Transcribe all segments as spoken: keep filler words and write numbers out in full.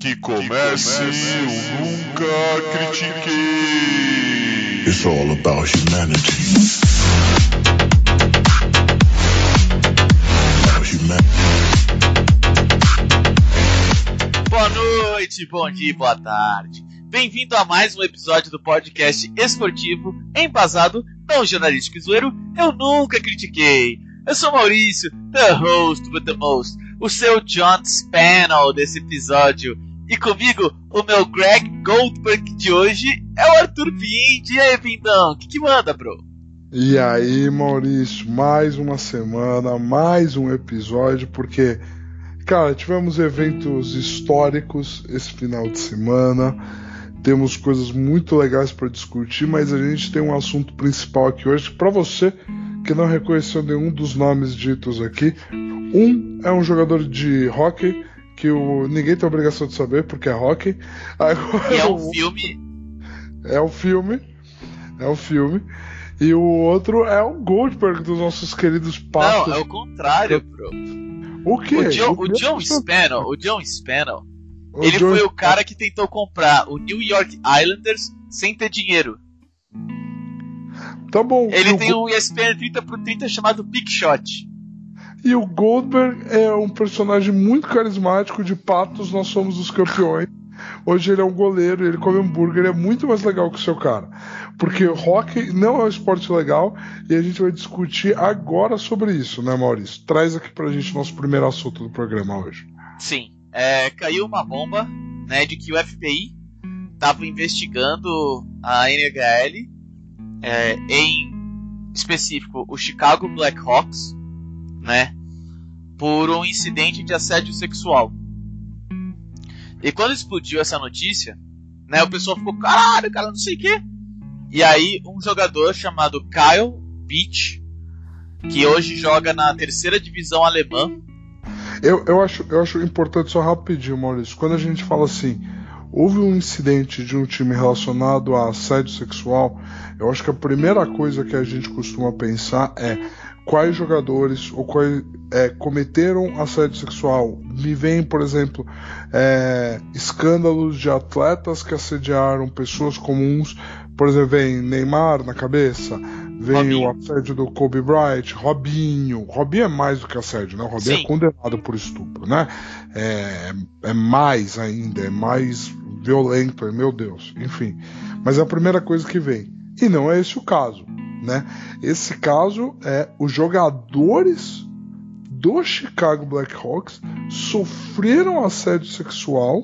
Que comece o Nunca Critiquei. It's all about humanity. About humanity. Boa noite, bom dia, boa tarde. Bem-vindo a mais um episódio do podcast esportivo, embasado, tão jornalístico e zoeiro, Eu Nunca Critiquei. Eu sou Maurício, the host with the most, o seu John Spannel desse episódio. E comigo, o meu Greg Goldberg de hoje é o Arthur Pindy. E aí, Pindão, o que que manda, bro? E aí, Maurício, mais uma semana, mais um episódio, porque, cara, tivemos eventos históricos esse final de semana, temos coisas muito legais para discutir, mas a gente tem um assunto principal aqui hoje, para você que não reconheceu nenhum dos nomes ditos aqui. Um é um jogador de hockey, que o, ninguém tem a obrigação de saber porque é hockey. Agora, e é um filme. É um filme. É um filme. E o outro é o Goldberg dos nossos queridos pastos. Não, é o contrário, bro. O quê? O John, o o John Spannel, o John Spannel, o ele John... foi o cara que tentou comprar o New York Islanders sem ter dinheiro. Tá bom. Ele tem o... um E S P N trinta por trinta chamado Big Shot. E o Goldberg é um personagem muito carismático de Patos, Nós Somos os Campeões. Hoje ele é um goleiro, ele come hambúrguer, ele é muito mais legal que o seu cara. Porque hockey não é um esporte legal e a gente vai discutir agora sobre isso, né, Maurício? Traz aqui pra gente o nosso primeiro assunto do programa hoje. Sim, é, caiu uma bomba, né, de que o F B I estava investigando a N H L, é, em específico o Chicago Blackhawks, né, por um incidente de assédio sexual. E quando explodiu essa notícia, né, o pessoal ficou, caralho, cara, não sei o quê. E aí um jogador chamado Kyle Beach, que hoje joga na terceira divisão alemã. Eu, eu, acho, eu acho importante, só rapidinho, Maurício, quando a gente fala assim, houve um incidente de um time relacionado a assédio sexual, eu acho que a primeira coisa que a gente costuma pensar é quais jogadores ou quais, é, cometeram assédio sexual. Me vem, por exemplo, é, escândalos de atletas que assediaram pessoas comuns. Por exemplo, vem Neymar na cabeça, vem Robinho. O assédio do Kobe Bryant, Robinho. Robinho é mais do que assédio, né? Robinho Sim. é condenado por estupro, né? É, é mais ainda, é mais violento, é, meu Deus, enfim. Mas é a primeira coisa que vem. E não é esse o caso, né? Esse caso é os jogadores do Chicago Blackhawks sofreram assédio sexual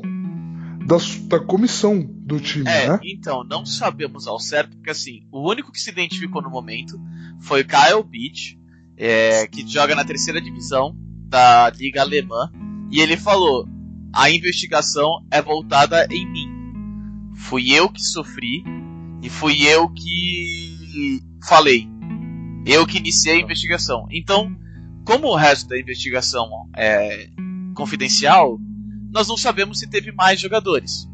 da, da comissão do time, é, né? Então, não sabemos ao certo, porque assim, o único que se identificou no momento foi Kyle Beach, é, que joga na terceira divisão da Liga Alemã, e ele falou, a investigação é voltada em mim. Fui eu que sofri e fui eu que falei. Eu que iniciei a investigação. Então, como o resto da investigação é confidencial, nós não sabemos se teve mais jogadores.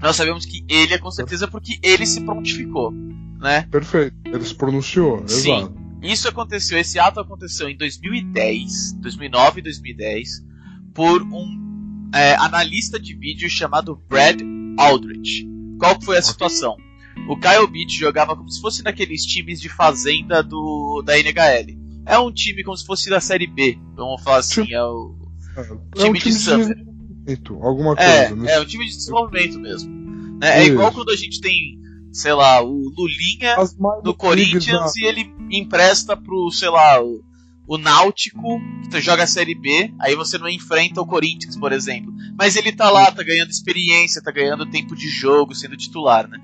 Nós sabemos que ele é com certeza porque ele se prontificou, né? Perfeito, ele se pronunciou, Sim, exato. Isso aconteceu, esse ato aconteceu em dois mil e dez, dois mil e nove e dois mil e dez, por um é, analista de vídeo chamado Brad Aldrich. Qual foi a situação? O Kyle Beach jogava como se fosse naqueles times de fazenda do, da N H L. É um time como se fosse da Série B, vamos falar assim, é o é, time, é um time de samba. Alguma coisa, é, né? É um time de desenvolvimento mesmo, né? É igual quando a gente tem, sei lá, o Lulinha do Corinthians da... e ele empresta pro, sei lá, o, o Náutico, que tu joga a Série B, aí você não enfrenta o Corinthians, por exemplo. Mas ele tá lá, tá ganhando experiência, tá ganhando tempo de jogo, sendo titular, né?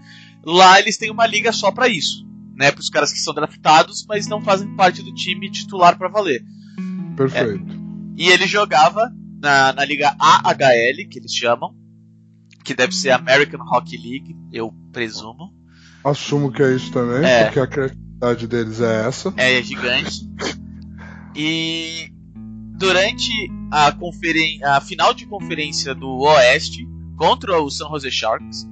Lá eles têm uma liga só pra isso, né, para os caras que são draftados, mas não fazem parte do time titular para valer. Perfeito. É, e ele jogava na, na liga A H L, que eles chamam, que deve ser American Hockey League, eu presumo. Assumo que é isso também, é, porque a criatividade deles é essa. É, é gigante. E durante a, conferen- a final de conferência do Oeste contra o San Jose Sharks,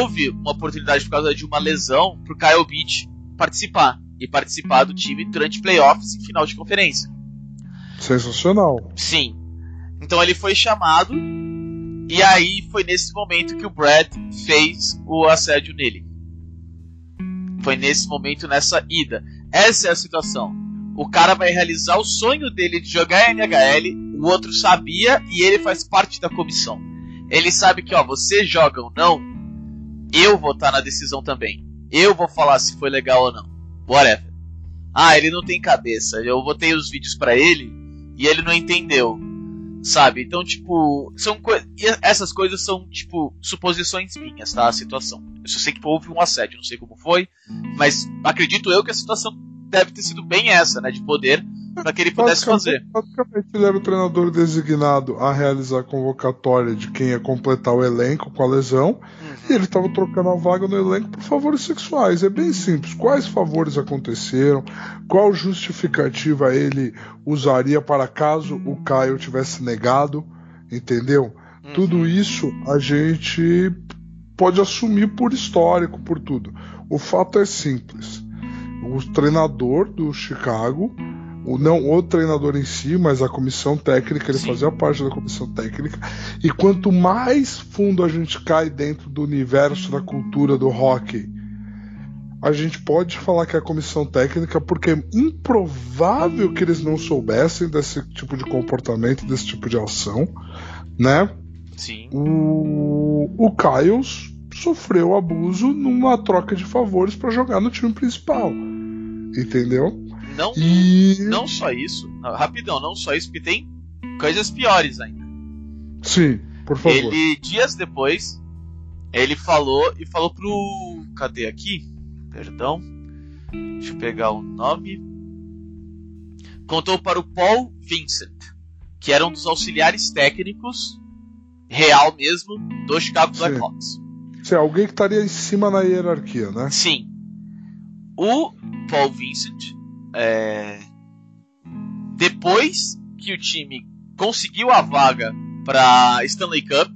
houve uma oportunidade por causa de uma lesão pro Kyle Beach participar e participar do time durante playoffs e final de conferência. Sensacional. Sim. Então ele foi chamado E aí foi nesse momento que o Brad fez o assédio nele. Foi nesse momento, nessa ida. Essa é a situação. O cara vai realizar o sonho dele de jogar N H L, o outro sabia e ele faz parte da comissão. Ele sabe que, ó, você joga ou não, eu vou estar na decisão também. Eu vou falar se foi legal ou não. Whatever. Ah, ele não tem cabeça. Eu botei os vídeos pra ele e ele não entendeu. Sabe? Então, tipo, são co- essas coisas são, tipo, suposições minhas, tá? A situação. Eu só sei que houve um assédio, não sei como foi, mas acredito eu que a situação deve ter sido bem essa, né? De poder, pra que ele pudesse fazer. Basicamente, ele era o treinador designado a realizar a convocatória de quem ia completar o elenco com a lesão, uhum. E ele tava trocando a vaga no elenco por favores sexuais. É bem simples. Quais favores aconteceram? Qual justificativa ele usaria para caso o Caio tivesse negado? Entendeu? Uhum. Tudo isso a gente pode assumir por histórico, por tudo. O fato é simples. O treinador do Chicago, o, não o treinador em si, mas a comissão técnica, ele Sim. fazia parte da comissão técnica, e quanto mais fundo a gente cai dentro do universo da cultura do hockey, a gente pode falar que é a comissão técnica, porque é improvável que eles não soubessem desse tipo de comportamento, desse tipo de ação, né? Sim. O, o Kyles sofreu abuso numa troca de favores para jogar no time principal. Entendeu? Não, e... não só isso. Rapidão, não só isso, porque tem coisas piores ainda. Sim, por favor. Ele, dias depois, ele falou e falou pro... Cadê aqui? Perdão. Deixa eu pegar o nome. Contou para o Paul Vincent, que era um dos auxiliares técnicos real mesmo do Chicago Blackhawks. Sim, alguém que estaria em cima na hierarquia, né? Sim. O Paul Vincent, é... depois que o time conseguiu a vaga para Stanley Cup,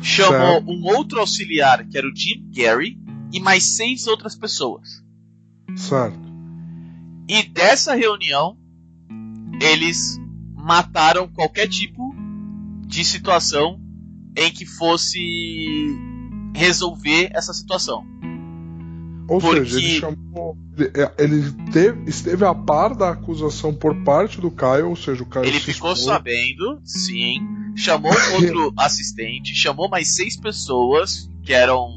chamou certo. Um outro auxiliar, que era o Jim Gary, e mais seis outras pessoas. Certo. E dessa reunião, eles mataram qualquer tipo de situação em que fosse... resolver essa situação. Ou porque... seja, ele chamou. Ele teve, esteve a par da acusação por parte do Caio, ou seja, o Caio. Ele se ficou expor. Sabendo, sim. Chamou outro assistente, chamou mais seis pessoas que eram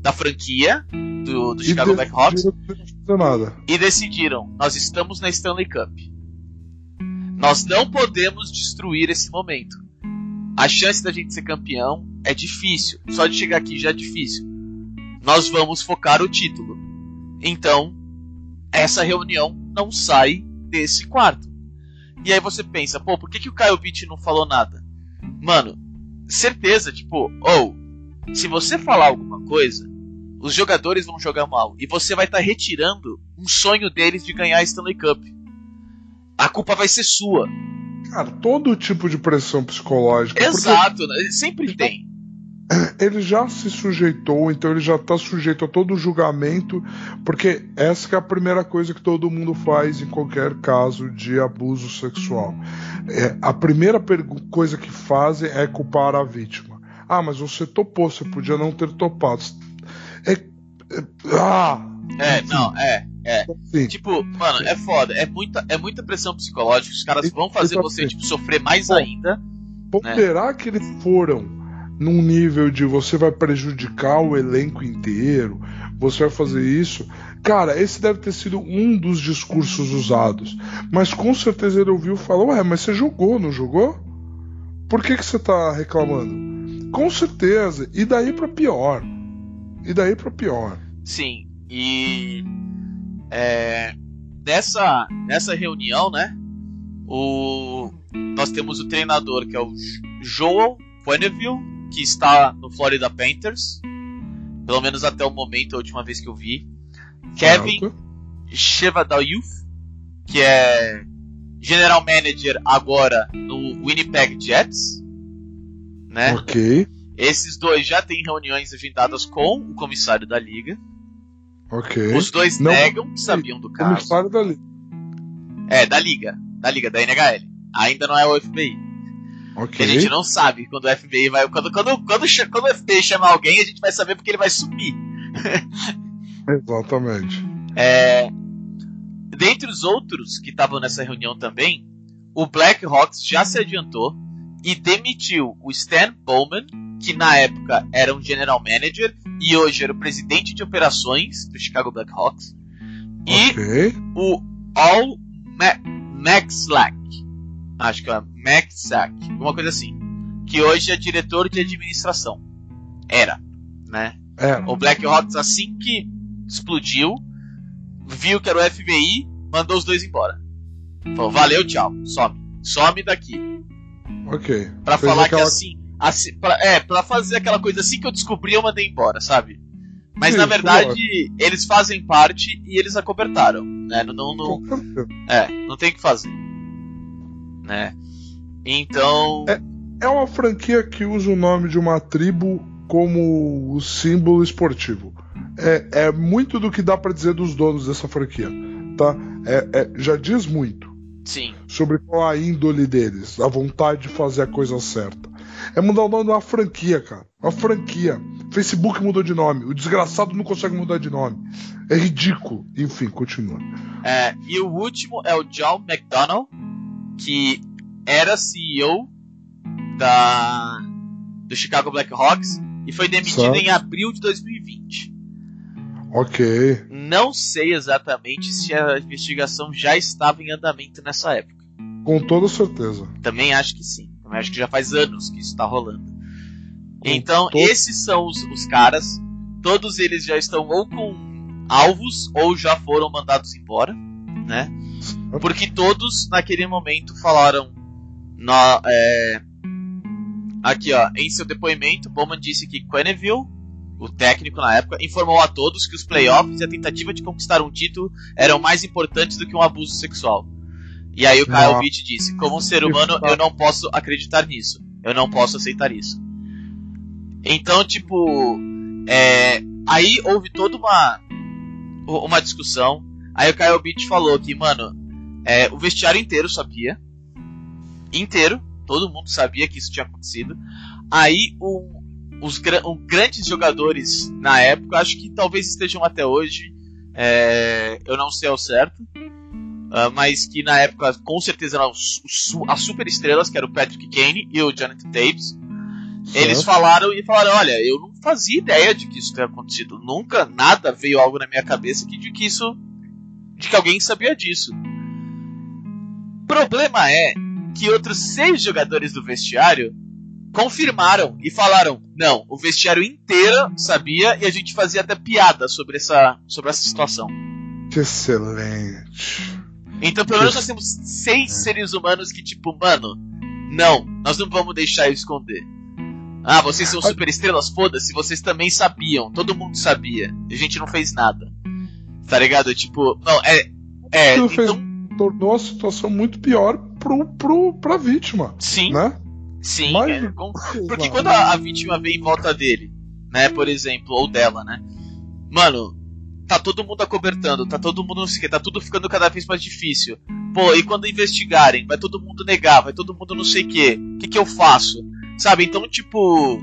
da franquia do, do Chicago Blackhawks. E decidiram: nós estamos na Stanley Cup. Nós não podemos destruir esse momento. A chance da gente ser campeão é difícil. Só de chegar aqui já é difícil. Nós vamos focar o título. Então, essa reunião não sai desse quarto. E aí você pensa, pô, por que, que o Kyle Beach não falou nada? Mano, certeza, tipo, ou, oh, se você falar alguma coisa, os jogadores vão jogar mal. E você vai estar tá retirando um sonho deles de ganhar a Stanley Cup. A culpa vai ser sua. Cara, todo tipo de pressão psicológica. Exato, sempre tem. Ele já se sujeitou, então ele já está sujeito a todo julgamento, porque essa que é a primeira coisa que todo mundo faz em qualquer caso de abuso sexual. É, a primeira pergu- coisa que fazem é culpar a vítima. Ah, mas você topou, você podia não ter topado. É, é, ah, é não, é. É, Sim. tipo, mano, é foda. É muita, é muita pressão psicológica. Os caras vão fazer você tipo, sofrer mais Bom, ainda. Poderá né? que eles foram num nível de você vai prejudicar o elenco inteiro, você vai fazer isso. Cara, esse deve ter sido um dos discursos usados. Mas com certeza ele ouviu e falou: ué, mas você jogou, não jogou? Por que, que você tá reclamando? Com certeza. E daí pra pior. E daí pra pior. Sim, e... É, nessa, nessa reunião, né, o, nós temos o treinador que é o Joel Quenneville, que está no Florida Panthers, pelo menos até o momento, a última vez que eu vi. Certo. Kevin Cheveldayoff, que é General Manager agora no Winnipeg Jets, né? Ok. Esses dois já têm reuniões agendadas com o comissário da liga. Okay. Os dois não, negam que sabiam do caso. Da é, da Liga. Da Liga, da N H L. Ainda não é o F B I. Okay. A gente não sabe quando o F B I vai. Quando, quando, quando, quando o F B I chamar alguém, a gente vai saber porque ele vai sumir. Exatamente. É, dentre os outros que estavam nessa reunião também, o Blackhawks já se adiantou e demitiu o Stan Bowman, que na época era um general manager e hoje era o presidente de operações do Chicago Blackhawks, okay. E o Al Maxlack, acho que é Maxlack, alguma coisa assim, que hoje é diretor de administração. Era, né? Era. O Blackhawks, assim que explodiu, viu que era o F B I, mandou os dois embora. Falou, valeu, tchau, some, some daqui. Ok. Pra fez falar aquela... que assim, assim pra, é, pra fazer aquela coisa assim que eu descobri, eu mandei embora, sabe? Mas sim, na verdade, claro, eles fazem parte e eles acobertaram, né? Não, não, não, é, não tem o que fazer, né? Então... É, é uma franquia que usa o nome de uma tribo como símbolo esportivo. É, é muito do que dá pra dizer dos donos dessa franquia, tá? É, é, já diz muito. Sim. Sobre qual a índole deles, a vontade de fazer a coisa certa. É mudar o nome de uma franquia, cara. Uma franquia. Facebook mudou de nome. O desgraçado não consegue mudar de nome. É ridículo. Enfim, continua. É, e o último é o John McDonnell, que era C E O da, do Chicago Blackhawks e foi demitido, certo, em abril de dois mil e vinte. Ok. Não sei exatamente se a investigação já estava em andamento nessa época. Com toda certeza. Também acho que sim. Também acho que já faz anos que isso está rolando. Com então, to... esses são os, os caras. Todos eles já estão ou com alvos ou já foram mandados embora, né? Porque todos naquele momento falaram na, é... aqui, ó, em seu depoimento, Bowman disse que Quenneville, o técnico na época, informou a todos que os playoffs e a tentativa de conquistar um título eram mais importantes do que um abuso sexual. E aí o Kyle Beach disse, como um ser humano eu não posso acreditar nisso, eu não posso aceitar isso. Então, tipo, é, aí houve toda uma uma discussão. Aí o Kyle Beach falou que, mano, é, o vestiário inteiro sabia, inteiro, todo mundo sabia que isso tinha acontecido. Aí o Os gra- um, grandes jogadores na época, acho que talvez estejam até hoje, é, eu não sei ao certo, uh, mas que na época com certeza eram os, os, as super estrelas, que eram o Patrick Kane e o Jonathan Toews. Eles falaram e falaram, olha, eu não fazia ideia de que isso tinha acontecido, nunca, nada veio algo na minha cabeça que, de que isso, de que alguém sabia disso. O problema é que outros seis jogadores do vestiário confirmaram e falaram, não, o vestiário inteiro sabia e a gente fazia até piada sobre essa, sobre essa situação. Que excelente. Então pelo menos nós temos seis seres humanos que tipo, mano, não, nós não vamos deixar eu esconder. Ah, vocês são super estrelas, foda-se, vocês também sabiam, todo mundo sabia, a gente não fez nada, tá ligado? Tipo, não, é, é então... fez, tornou a situação muito pior pro, pro, pra vítima. Sim, né? Sim, é, com, porque quando a, a vítima vem em volta dele, né, por exemplo, ou dela, né, mano, tá todo mundo acobertando, tá todo mundo não sei o que, tá tudo ficando cada vez mais difícil. Pô, e quando investigarem, vai todo mundo negar, vai todo mundo não sei o que, o que que eu faço, sabe? Então, tipo,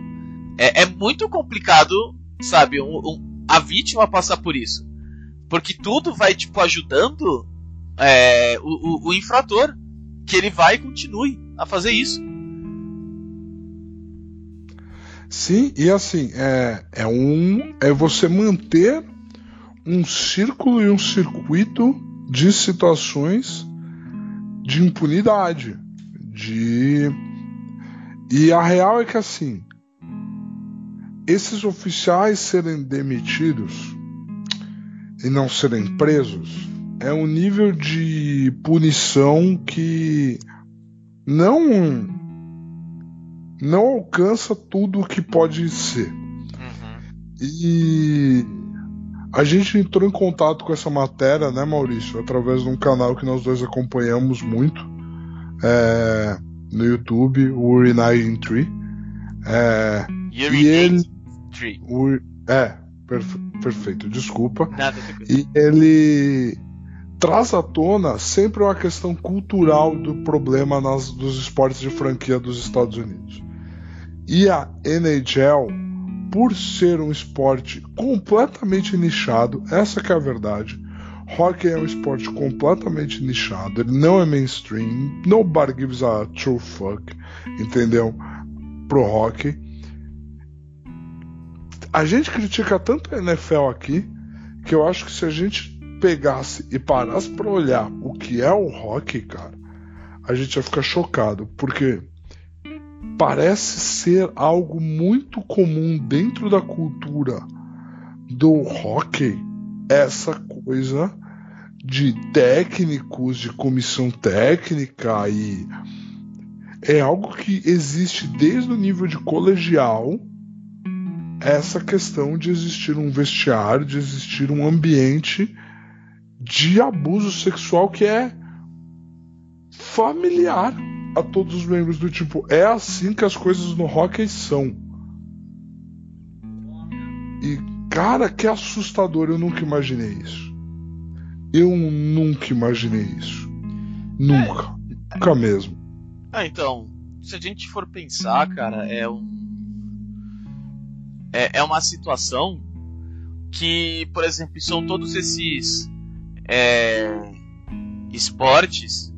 é, é muito complicado, sabe, um, um, a vítima passar por isso, porque tudo vai, tipo, ajudando é, o, o, o infrator, que ele vai e continue a fazer isso. Sim, e assim, é, é um. É você manter um círculo e um circuito de situações de impunidade. De. E a real é que assim, esses oficiais serem demitidos e não serem presos é um nível de punição que não. não alcança tudo o que pode ser. Uhum. E a gente entrou em contato com essa matéria, né, Maurício, através de um canal que nós dois acompanhamos muito, é, no YouTube, o Urinating Tree. É, e ele... Tree. O, é, perfe- perfeito, desculpa. Nada, e ele traz à tona sempre uma questão cultural do problema nas, dos esportes de franquia dos Estados Unidos. E a N H L, por ser um esporte completamente nichado, essa que é a verdade, hockey é um esporte completamente nichado, ele não é mainstream, nobody gives a true fuck, entendeu? Pro hockey. A gente critica tanto a N F L aqui, que eu acho que se a gente pegasse e parasse pra olhar o que é o hockey, cara, a gente ia ficar chocado, porque parece ser algo muito comum dentro da cultura do hockey, essa coisa de técnicos, de comissão técnica, e é algo que existe desde o nível de colegial, essa questão de existir um vestiário, de existir um ambiente de abuso sexual que é familiar a todos os membros do tipo. É assim que as coisas no hockey são. E cara, que assustador. Eu nunca imaginei isso. Eu nunca imaginei isso. Nunca. É, nunca é, mesmo. Ah, então, se a gente for pensar, cara, é um é, é uma situação que, por exemplo, são todos esses é, esportes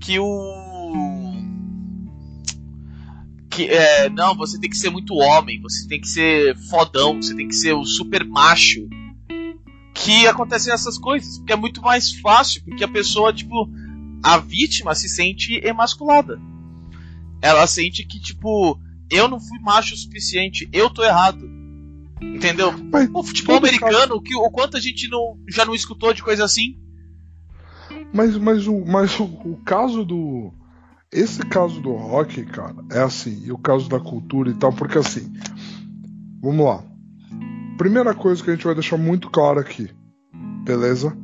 que o Que, é, não, você tem que ser muito homem, você tem que ser fodão, você tem que ser o super macho, que acontecem essas coisas, porque é muito mais fácil, porque a pessoa, tipo, a vítima se sente emasculada, ela sente que, tipo, eu não fui macho o suficiente, eu tô errado, entendeu? Mas o futebol americano, o, que, o quanto a gente não, já não escutou de coisa assim. Mas, mas, o, mas o, o caso do... Esse caso do hockey, cara, é assim, e o caso da cultura e tal, porque assim, vamos lá. Primeira coisa que a gente vai deixar muito claro aqui, beleza?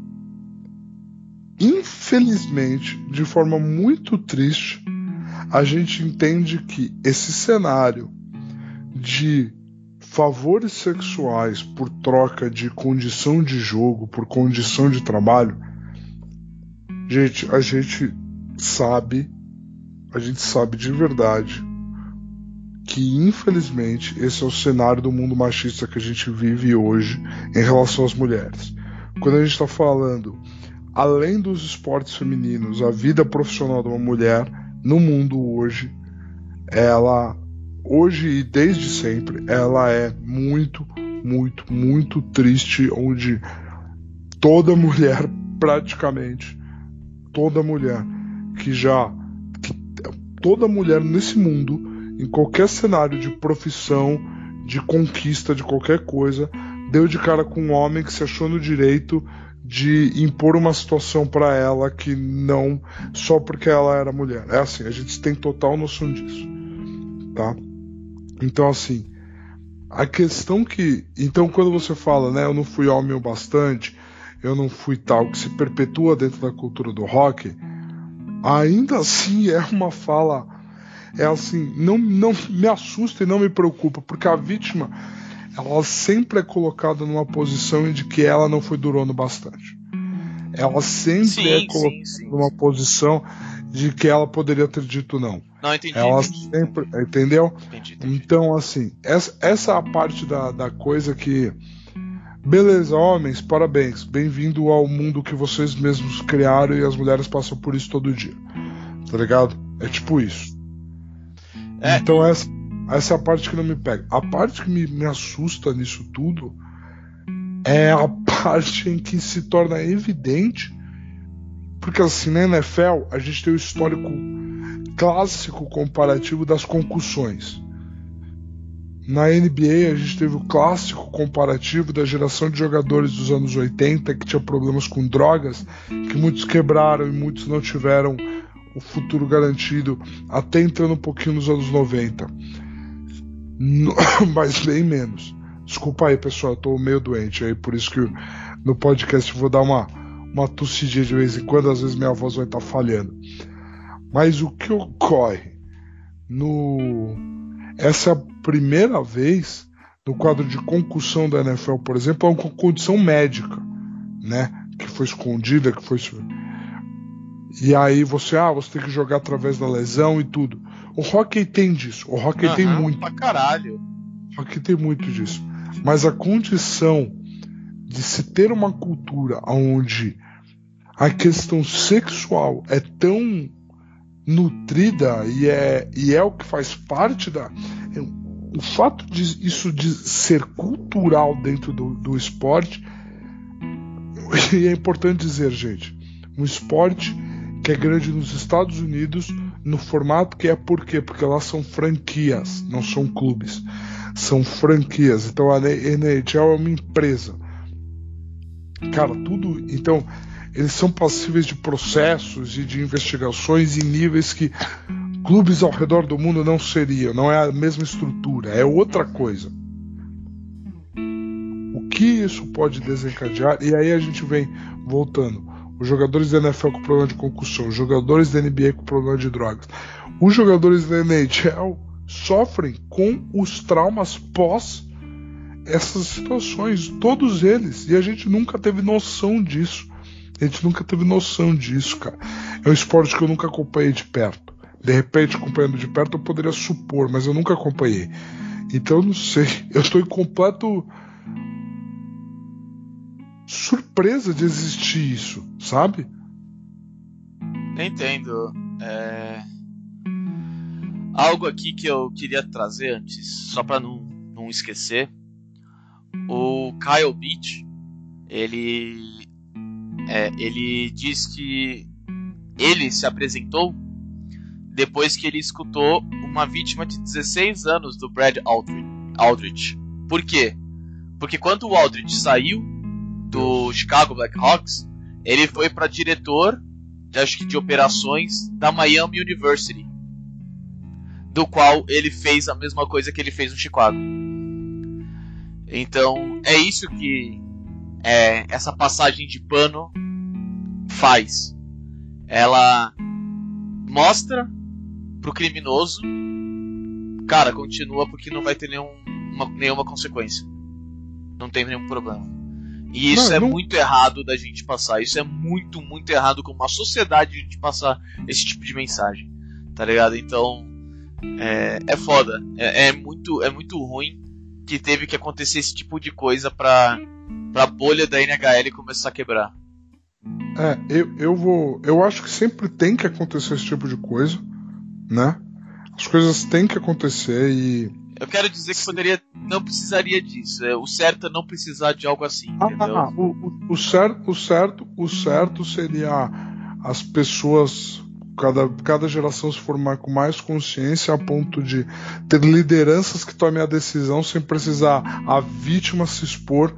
Infelizmente, de forma muito triste, a gente entende que esse cenário de favores sexuais por troca de condição de jogo, por condição de trabalho, gente, a gente sabe... A gente sabe de verdade que, infelizmente, esse é o cenário do mundo machista que a gente vive hoje em relação às mulheres. Quando a gente está falando, além dos esportes femininos, a vida profissional de uma mulher no mundo hoje, ela, hoje e desde sempre, ela é muito, muito, muito triste, onde toda mulher, praticamente, toda mulher que já... Toda mulher nesse mundo, em qualquer cenário de profissão, de conquista, de qualquer coisa, deu de cara com um homem que se achou no direito de impor uma situação para ela que não só porque ela era mulher. É assim, a gente tem total noção disso, tá? Então assim, a questão que... Então quando você fala, né, eu não fui homem o bastante, eu não fui tal, que se perpetua dentro da cultura do hockey... Ainda assim é uma fala, é assim, não, não me assusta e não me preocupa, porque a vítima, ela sempre é colocada numa posição de que ela não foi durona bastante. Ela sempre sim, é colocada sim, sim, numa sim. posição de que ela poderia ter dito não. Não, entendi. Ela entendi. sempre, entendeu? Entendi, entendi. Então, assim, essa, essa é a parte da, da coisa que... Beleza, homens, parabéns, bem-vindo ao mundo que vocês mesmos criaram e as mulheres passam por isso todo dia, tá ligado? É tipo isso. É. Então essa, essa é a parte que não me pega. A parte que me, me assusta nisso tudo é a parte em que se torna evidente, porque assim, na N F L a gente tem o histórico clássico comparativo das concussões. Na N B A a gente teve o clássico comparativo da geração de jogadores dos anos oitenta que tinha problemas com drogas, que muitos quebraram e muitos não tiveram o futuro garantido, até entrando um pouquinho nos anos noventa. No, mas bem menos. Desculpa aí, pessoal, eu tô meio doente aí, por isso que eu, no podcast eu vou dar uma, uma tossidinha de vez em quando, às vezes minha voz vai estar tá falhando. Mas o que ocorre no... Essa é a primeira vez no quadro de concussão da N F L, por exemplo, é uma condição médica, né? que foi escondida, que foi... E aí você, ah, você tem que jogar através da lesão e tudo. O hockey tem disso, o hockey uhum, tem muito. Pra caralho. O hockey tem muito disso. Mas a condição de se ter uma cultura onde a questão sexual é tão nutrida e é, e é o que faz parte da... O fato de isso de ser cultural dentro do, do esporte, e é importante dizer, gente, um esporte que é grande nos Estados Unidos no formato que é, por quê? Porque lá são franquias, não são clubes, são franquias. Então a N H L é uma empresa, cara, tudo. Então eles são passíveis de processos e de investigações em níveis que clubes ao redor do mundo não seriam. Não é a mesma estrutura, é outra coisa. O que isso pode desencadear? E aí a gente vem voltando. Os jogadores da N F L com problema de concussão, os jogadores da N B A com problema de drogas, os jogadores da N H L sofrem com os traumas pós essas situações, todos eles. E a gente nunca teve noção disso. A gente nunca teve noção disso, cara. É um esporte que eu nunca acompanhei de perto. De repente, acompanhando de perto, eu poderia supor, mas eu nunca acompanhei. Então, não sei. Eu estou em completo surpresa de existir isso, sabe? Entendo. É... Algo aqui que eu queria trazer antes, só para não, não esquecer. O Kyle Beach, ele, é, ele diz que ele se apresentou depois que ele escutou uma vítima de dezesseis anos do Brad Aldrich. Por quê? Porque quando o Aldrich saiu do Chicago Blackhawks, ele foi para diretor de, acho que de operações da Miami University, do qual ele fez a mesma coisa que ele fez no Chicago. Então é isso que é, essa passagem de pano faz. Ela mostra pro criminoso, cara, continua porque não vai ter nenhum, uma, nenhuma consequência, não tem nenhum problema. E isso não, é não... muito errado da gente passar. Isso é muito, muito errado como a sociedade de passar esse tipo de mensagem, tá ligado? Então é, é foda, é, é, muito, é muito ruim que teve que acontecer esse tipo de coisa pra, pra bolha da N H L começar a quebrar. É, eu, eu vou, eu acho que sempre tem que acontecer esse tipo de coisa, né? As coisas têm que acontecer e... Eu quero dizer que poderia, não precisaria disso. O certo é não precisar de algo assim, ah, entendeu? Ah, o, o, o, certo, o, certo, o certo seria as pessoas, cada, cada geração se formar com mais consciência a ponto de ter lideranças que tomem a decisão sem precisar a vítima se expor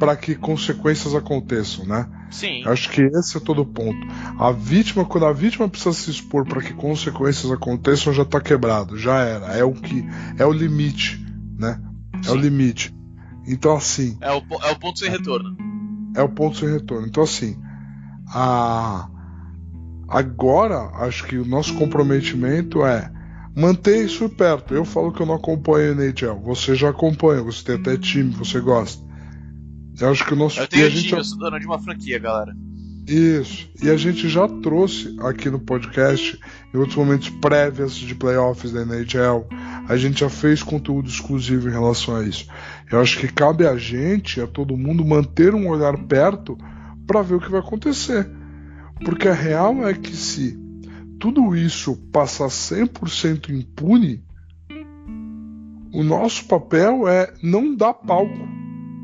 para que consequências aconteçam, né? Sim. Acho que esse é todo o ponto. A vítima, quando a vítima precisa se expor para que consequências aconteçam, já está quebrado, já era. É o que é o limite, né? É Sim. o limite. Então assim. É o, é o ponto sem retorno. É, é o ponto sem retorno. Então assim, a, agora acho que o nosso comprometimento é manter isso perto. Eu falo que eu não acompanho o N H L. Você já acompanha, você tem até time, você gosta. Eu acho que o nosso... Eu tenho a gente... time, eu sou dono de uma franquia, galera. Isso. E a gente já trouxe aqui no podcast, em outros momentos prévios de playoffs da N H L, a gente já fez conteúdo exclusivo em relação a isso. Eu acho que cabe a gente, a todo mundo, manter um olhar perto para ver o que vai acontecer. Porque a real é que se tudo isso passar cem por cento impune, o nosso papel é não dar palco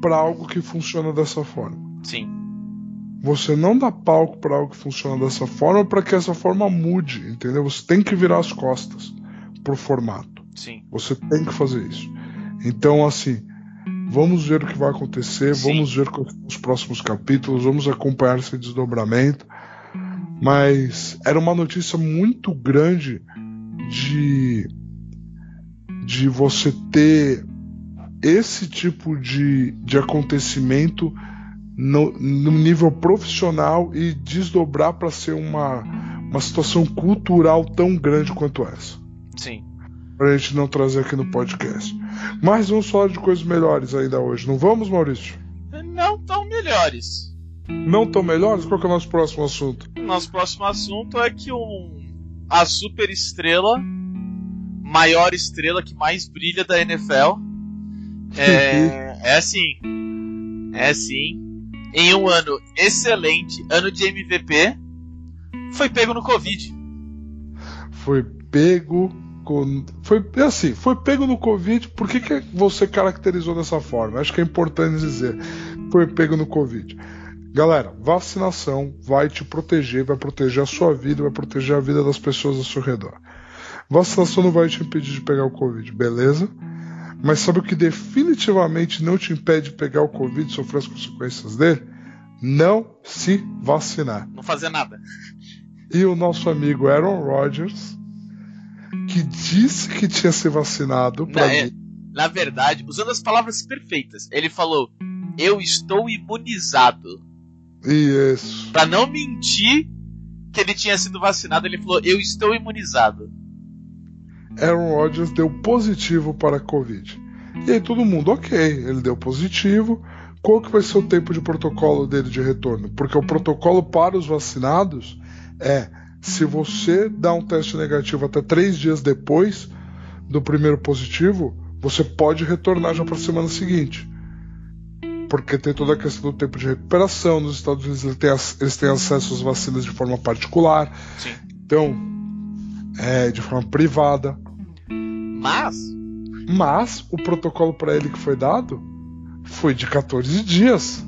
para algo que funciona dessa forma. Sim. Você não dá palco para algo que funciona dessa forma para que essa forma mude, entendeu? Você tem que virar as costas pro formato. Sim. Você tem que fazer isso. Então, assim, vamos ver o que vai acontecer, Sim. vamos ver os próximos capítulos, vamos acompanhar esse desdobramento. Mas era uma notícia muito grande de de você ter esse tipo de, de acontecimento no, no nível profissional e desdobrar para ser uma, uma situação cultural tão grande quanto essa. Sim. Pra gente não trazer aqui no podcast. Mas vamos falar de coisas melhores ainda hoje. Não vamos, Maurício? Não tão melhores. não tão melhores? Qual que é o nosso próximo assunto? Nosso próximo assunto é que um, a super estrela, maior estrela que mais brilha da N F L, é, é assim, é assim, em um ano excelente, ano de M V P, foi pego no Covid. Foi pego com, foi assim, foi pego no Covid. Por que, que você caracterizou dessa forma? Acho que é importante dizer, foi pego no Covid. Galera, vacinação vai te proteger, vai proteger a sua vida, vai proteger a vida das pessoas ao seu redor. Vacinação não vai te impedir de pegar o Covid, beleza? Mas sabe o que definitivamente não te impede de pegar o Covid e sofrer as consequências dele? Não se vacinar. Não fazer nada. E o nosso amigo Aaron Rodgers, que disse que tinha se vacinado... Pra na, é, na verdade, usando as palavras perfeitas, ele falou, eu estou imunizado. Isso. Pra não mentir que ele tinha sido vacinado, ele falou, eu estou imunizado. Aaron Rodgers deu positivo para a Covid. E aí todo mundo, ok, ele deu positivo. Qual que vai ser o tempo de protocolo dele de retorno? Porque o protocolo para os vacinados é, se você dá um teste negativo até três dias depois do primeiro positivo, você pode retornar já para a semana seguinte. Porque tem toda a questão do tempo de recuperação. Nos Estados Unidos eles têm, eles têm acesso às vacinas de forma particular. Sim. Então, é, de forma privada. Mas? Mas o protocolo para ele que foi dado foi de catorze dias.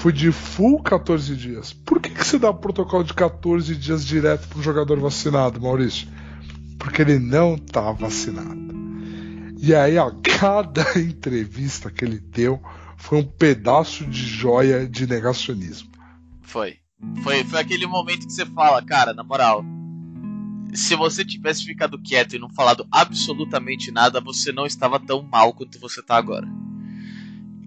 Foi de full catorze dias. Por que, que se dá o protocolo de catorze dias direto para um jogador vacinado, Maurício? Porque ele não está vacinado. E aí, ó, cada entrevista que ele deu foi um pedaço de joia de negacionismo. Foi. Foi, foi aquele momento que você fala, cara, na moral, se você tivesse ficado quieto e não falado absolutamente nada, você não estava tão mal quanto você está agora.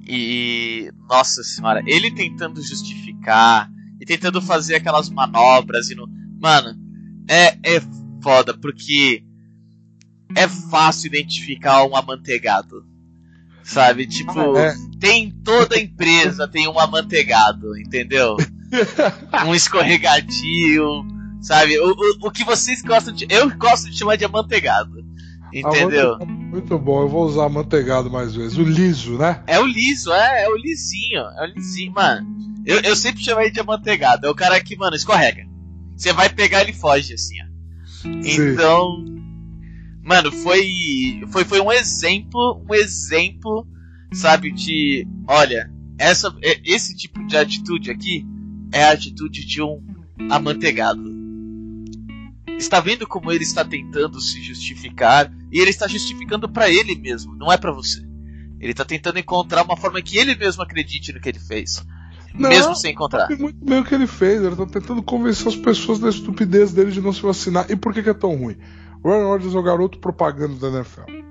E, nossa senhora, ele tentando justificar e tentando fazer aquelas manobras e não... Mano, é, é foda, porque é fácil identificar um amanteigado. Sabe, tipo, é. Tem toda empresa, tem um amanteigado, entendeu? Um escorregadio, sabe? O, o, o que vocês gostam de... Eu gosto de chamar de amanteigado, entendeu? Ah, muito bom, eu vou usar amanteigado mais vezes. O liso, né? É o liso, é, é o lisinho, é o lisinho, mano. Eu, eu sempre chamei de amanteigado, é o cara que, mano, escorrega. Você vai pegar, ele foge, assim, ó. Sim. Então... Mano, foi, foi, foi um exemplo, um exemplo, sabe, de, olha, essa, esse tipo de atitude aqui é a atitude de um amanteigado. Está vendo como ele está tentando se justificar, e ele está justificando pra ele mesmo, não é pra você. Ele está tentando encontrar uma forma que ele mesmo acredite no que ele fez, não, mesmo sem encontrar. Não, muito bem o que ele fez, ele está tentando convencer as pessoas da estupidez dele de não se vacinar, e por que que é tão ruim? O Aaron Rodgers é o garoto propaganda da N F L.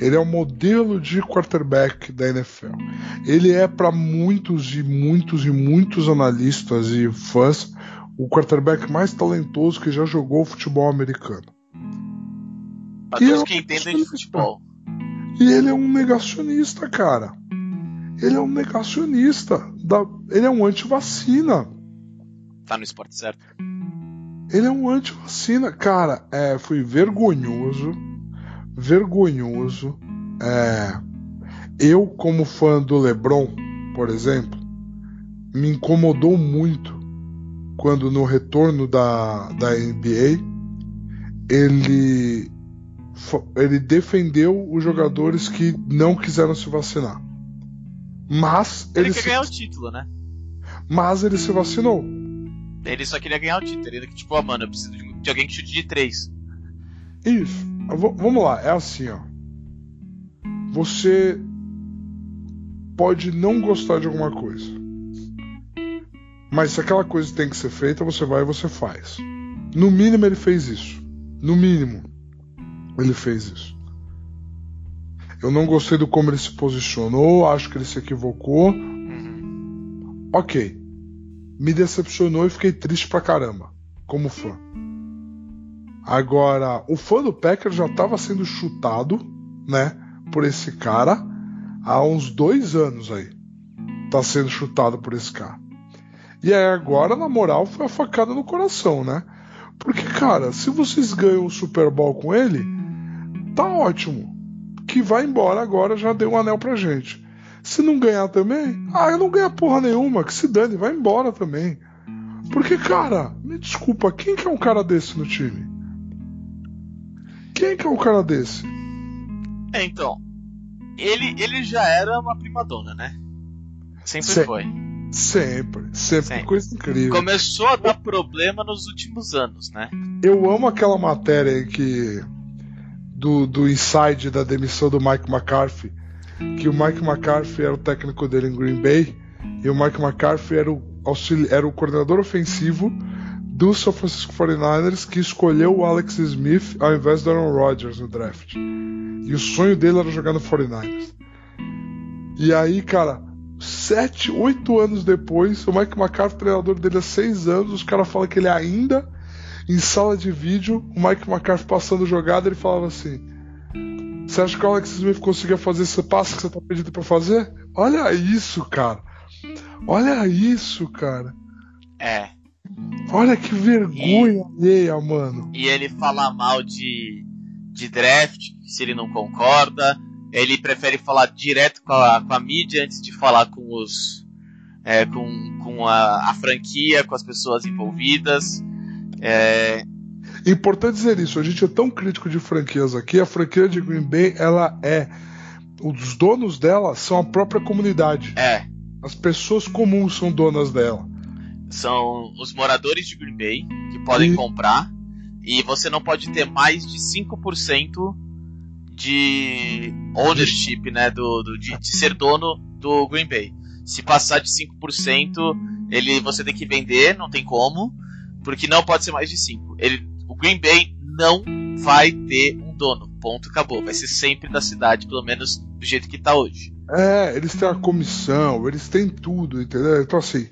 Ele é o modelo de quarterback da N F L. Ele é, para muitos e muitos e muitos analistas e fãs, o quarterback mais talentoso que já jogou futebol americano. Para todos que entendem de futebol. E ele é um negacionista, cara. Ele é um negacionista. Da... Ele é um anti-vacina. Tá no esporte certo. Ele é um anti-vacina. Cara, é, foi vergonhoso. Vergonhoso. É, eu, como fã do LeBron, por exemplo, me incomodou muito quando no retorno da, da N B A ele, ele defendeu os jogadores que não quiseram se vacinar. Mas ele, ele quer se... ganhar o título, né? Mas ele se vacinou. Ele só queria ganhar o título. Ele que tipo, ó, oh, mano, eu preciso de alguém que chute de três. Isso. Vou, vamos lá, é assim, ó. Você pode não gostar de alguma coisa, mas se aquela coisa tem que ser feita, você vai e você faz. No mínimo ele fez isso. No mínimo ele fez isso. Eu não gostei do como ele se posicionou, acho que ele se equivocou. Ok. Me decepcionou e fiquei triste pra caramba, como fã. Agora, o fã do Packers já tava sendo chutado, né, por esse cara há uns dois anos aí. Tá sendo chutado por esse cara. E aí agora, na moral, foi a facada no coração, né? Porque, cara, se vocês ganham o Super Bowl com ele, tá ótimo. Que vai embora agora, já deu um anel pra gente. Se não ganhar também, ah, eu não ganho porra nenhuma, que se dane, vai embora também. Porque, cara, me desculpa, quem que é um cara desse no time? Quem que é um cara desse? É, então, ele, ele já era uma primadona, né? Sempre Se- foi. Sempre, sempre, sempre. Coisa incrível. Começou a dar problema nos últimos anos, né? Eu amo aquela matéria aí que... Do, do inside da demissão do Mike McCarthy, que o Mike McCarthy era o técnico dele em Green Bay, e o Mike McCarthy era o, auxili- era o coordenador ofensivo do San Francisco forty-niners, que escolheu o Alex Smith ao invés do Aaron Rodgers no draft. E o sonho dele era jogar no forty-niners. E aí, cara, sete, oito anos depois, o Mike McCarthy, treinador dele há seis anos, os caras falam que ele ainda... Em sala de vídeo, o Mike McCarthy passando jogada, ele falava assim: você acha que o Alex Smith conseguia fazer esse passo que você tá pedindo pra fazer? Olha isso, cara. Olha isso, cara. É. Olha que vergonha e, alheia, mano. E ele fala mal de, de draft, se ele não concorda. Ele prefere falar direto com a, com a mídia antes de falar com os... É, com, com a, a franquia, com as pessoas envolvidas. É importante dizer isso. A gente é tão crítico de franquias aqui. A franquia de Green Bay, ela é... Os donos dela são a própria comunidade. É. As pessoas comuns são donas dela. São os moradores de Green Bay que podem e... comprar. E você não pode ter mais de cinco por cento de ownership, né? Do, do, de, de ser dono do Green Bay. Se passar de cinco por cento, ele, você tem que vender, não tem como. Porque não pode ser mais de cinco. Ele, o Green Bay não vai ter um dono. Ponto, acabou. Vai ser sempre da cidade, pelo menos do jeito que tá hoje. É, eles têm a comissão, eles têm tudo, entendeu? Então, assim,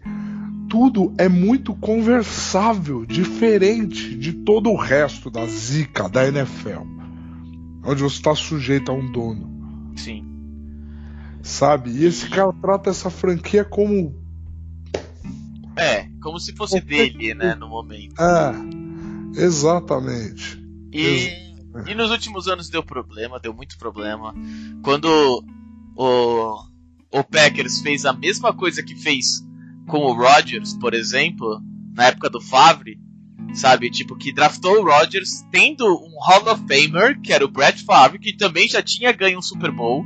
tudo é muito conversável, diferente de todo o resto da zica, da N F L. Onde você tá sujeito a um dono. Sim. Sabe? E esse cara trata essa franquia como... É, como se fosse dele, né, no momento. É, exatamente. E, e nos últimos anos deu problema, deu muito problema. Quando o, o Packers fez a mesma coisa que fez com o Rodgers, por exemplo, na época do Favre, sabe, tipo, que draftou o Rodgers tendo um Hall of Famer, que era o Brett Favre, que também já tinha ganho um Super Bowl,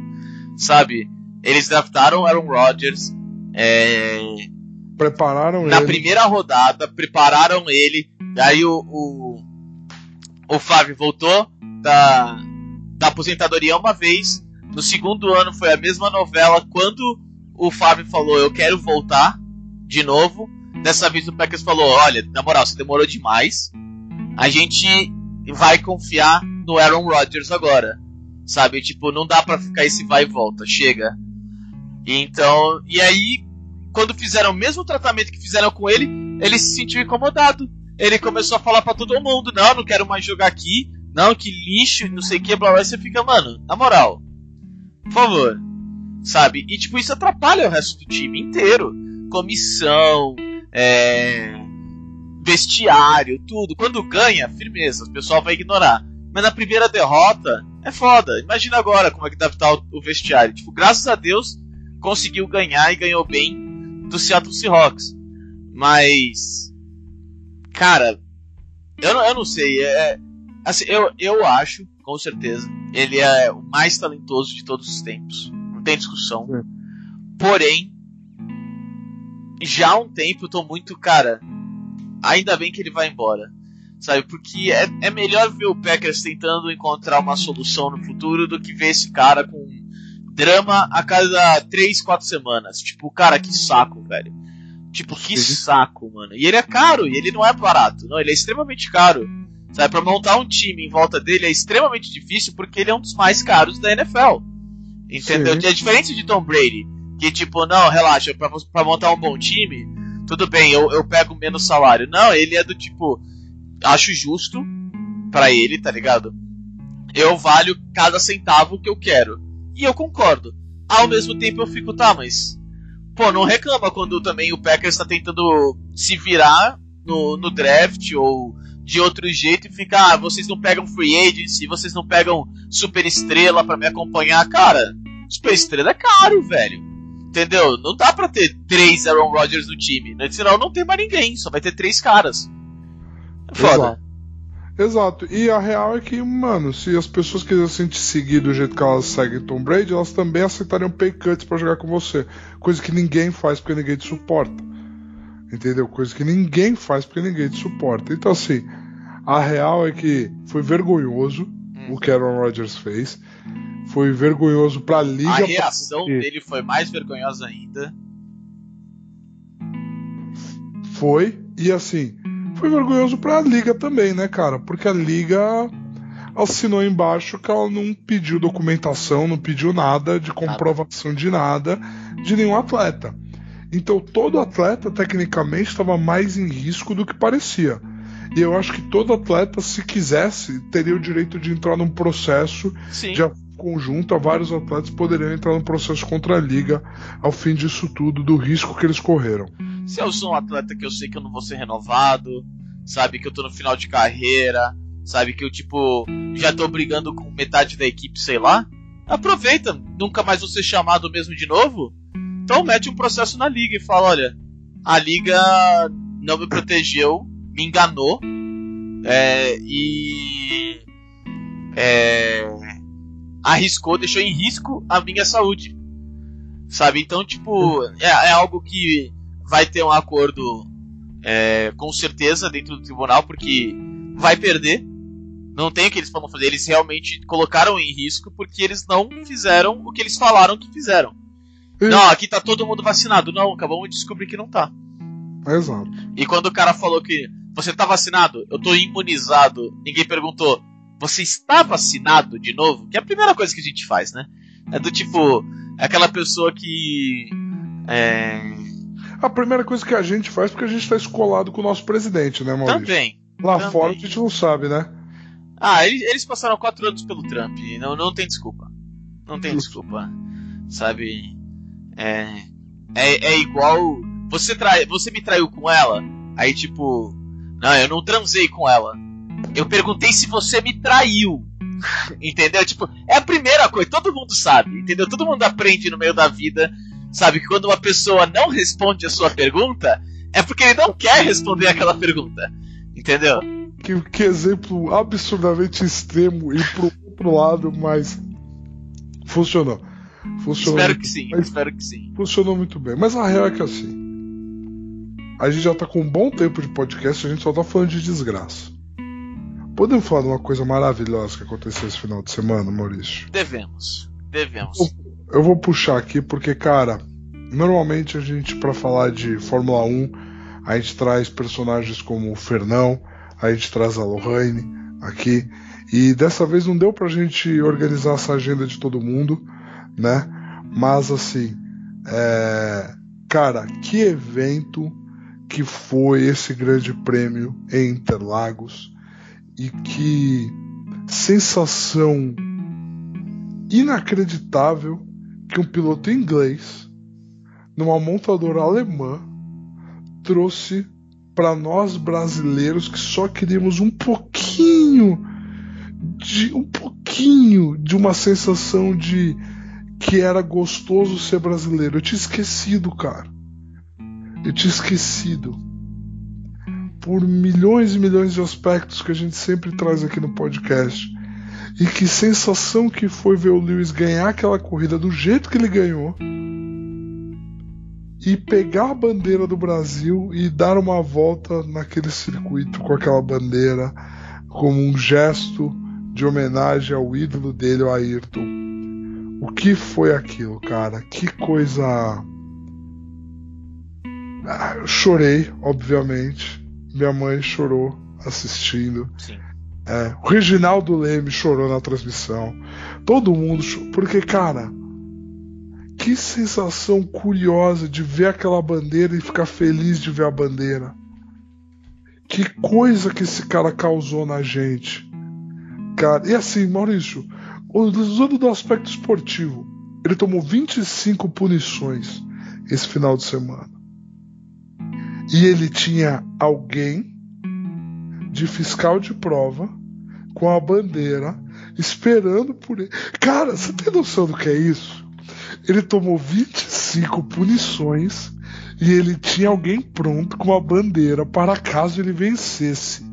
sabe. Eles draftaram Aaron Rodgers, é... Prepararam Na ele. primeira rodada, prepararam ele. Aí o, o, o Favre voltou da, da aposentadoria uma vez. No segundo ano foi a mesma novela. Quando o Favre falou, eu quero voltar de novo, dessa vez o Packers falou, olha, na moral, você demorou demais. A gente vai confiar no Aaron Rodgers agora. Sabe, tipo, não dá pra ficar esse vai e volta, chega. Então, e aí... Quando fizeram o mesmo tratamento que fizeram com ele, ele se sentiu incomodado. Ele começou a falar pra todo mundo, não, não quero mais jogar aqui, não, que lixo, não sei o que, blá blá. Você fica, mano, na moral, por favor, sabe? E tipo, isso atrapalha o resto do time inteiro. Comissão, é... vestiário, tudo. Quando ganha, firmeza, o pessoal vai ignorar. Mas na primeira derrota, é foda. Imagina agora como é que deve estar o vestiário. Tipo, graças a Deus, conseguiu ganhar e ganhou bem do Seattle Seahawks, mas cara, eu não, eu não sei, é, assim, eu, eu acho, com certeza, ele é o mais talentoso de todos os tempos, não tem discussão. Porém, já há um tempo eu tô muito, cara, ainda bem que ele vai embora, sabe, porque é, é melhor ver o Packers tentando encontrar uma solução no futuro do que ver esse cara com drama a cada três, quatro semanas. Tipo, cara, que saco, velho. Tipo, que saco, mano. E ele é caro, e ele não é barato. Não, ele é extremamente caro. Sabe, pra montar um time em volta dele é extremamente difícil, porque ele é um dos mais caros da N F L. Entendeu? Sim. É diferente de Tom Brady, que tipo, não, relaxa, pra, pra montar um bom time, tudo bem, eu, eu pego menos salário. Não, ele é do tipo, acho justo pra ele, tá ligado? Eu valho cada centavo que eu quero. E eu concordo. Ao mesmo tempo eu fico, tá, mas pô, não reclama quando também o Packers tá tentando se virar no, no draft ou de outro jeito e ficar, ah, vocês não pegam free agency, vocês não pegam super estrela pra me acompanhar. Cara, super estrela é caro, velho. Entendeu? Não dá pra ter três Aaron Rodgers no time, né? Senão não tem mais ninguém, só vai ter três caras. Foda. Exato. Exato. E a real é que, mano, se as pessoas quisessem te seguir do jeito que elas seguem Tom Brady, elas também aceitariam pay cuts pra jogar com você. Coisa que ninguém faz porque ninguém te suporta. Entendeu? Coisa que ninguém faz porque ninguém te suporta. Então, assim, a real é que foi vergonhoso hum. o que Aaron Rodgers fez. Foi vergonhoso pra liga. A reação pra... dele foi mais vergonhosa ainda. Foi. E assim, foi vergonhoso pra liga também, né, cara? Porque a liga assinou embaixo que ela não pediu documentação, não pediu nada de comprovação de nada, de nenhum atleta. Então todo atleta, tecnicamente, estava mais em risco do que parecia. E eu acho que todo atleta, se quisesse, teria o direito de entrar num processo. Sim. De conjunto, vários atletas poderiam entrar num processo contra a liga ao fim disso tudo, do risco que eles correram. Se eu sou um atleta que eu sei que eu não vou ser renovado, sabe, que eu tô no final de carreira, sabe, que eu, tipo, já tô brigando com metade da equipe, sei lá, aproveita, nunca mais vou ser chamado mesmo de novo, então mete um processo na liga e fala, olha, a liga não me protegeu, me enganou, é, e é, arriscou, deixou em risco a minha saúde, sabe? Então, tipo, é, é algo que vai ter um acordo, é, com certeza, dentro do tribunal, porque vai perder. Não tem o que eles podem fazer. Eles realmente colocaram em risco porque eles não fizeram o que eles falaram que fizeram. Não, aqui tá todo mundo vacinado. Não, acabamos de descobrir que não tá. Exato. E quando o cara falou que você tá vacinado, eu tô imunizado, ninguém perguntou, você está vacinado de novo? Que é a primeira coisa que a gente faz, né? É do tipo, aquela pessoa que... É... A primeira coisa que a gente faz, porque a gente está escolado com o nosso presidente, né, Maurício? Também. Lá também. Fora a gente não sabe, né? Ah, eles, eles passaram quatro anos pelo Trump. Não, não tem desculpa. Não tem desculpa. Sabe? É, é, é igual... Você, trai, você me traiu com ela? Aí, tipo... Não, eu não transei com ela. Eu perguntei se você me traiu. Entendeu? Tipo, é a primeira coisa, todo mundo sabe, entendeu? Todo mundo aprende no meio da vida, sabe? Que quando uma pessoa não responde a sua pergunta, é porque ele não quer responder aquela pergunta. Entendeu? Que, que exemplo absurdamente extremo e pro outro lado, mas funcionou. funcionou espero que sim, mas espero que sim. Funcionou muito bem. Mas a real é que assim, a gente já tá com um bom tempo de podcast, a gente só tá falando de desgraça. Podemos falar de uma coisa maravilhosa que aconteceu esse final de semana, Maurício? Devemos, devemos. Eu, eu vou puxar aqui porque, cara, normalmente a gente, pra falar de Fórmula um, a gente traz personagens como o Fernão, a gente traz a Lohane aqui, e dessa vez não deu pra gente organizar essa agenda de todo mundo, né? Mas, assim, é... cara, que evento que foi esse grande prêmio em Interlagos. E que sensação inacreditável que um piloto inglês, numa montadora alemã, trouxe para nós brasileiros que só queríamos um pouquinho de, um pouquinho de uma sensação de que era gostoso ser brasileiro. Eu tinha esquecido, cara. Eu tinha esquecido. Por milhões e milhões de aspectos que a gente sempre traz aqui no podcast. E que sensação que foi ver o Lewis ganhar aquela corrida do jeito que ele ganhou e pegar a bandeira do Brasil e dar uma volta naquele circuito com aquela bandeira como um gesto de homenagem ao ídolo dele, o Ayrton. O que foi aquilo, cara? Que coisa... Ah, eu chorei, obviamente. Minha mãe chorou assistindo. Sim. É, o Reginaldo Leme chorou na transmissão. Todo mundo chorou. Porque, cara, que sensação curiosa de ver aquela bandeira e ficar feliz de ver a bandeira. Que coisa que esse cara causou na gente. Cara, e assim, Maurício, usando do aspecto esportivo, ele tomou vinte e cinco punições. esse final de semana. E ele tinha alguém de fiscal de prova com a bandeira esperando por ele. Cara, você tem noção do que é isso? Ele tomou vinte e cinco punições e ele tinha alguém pronto com a bandeira para caso ele vencesse.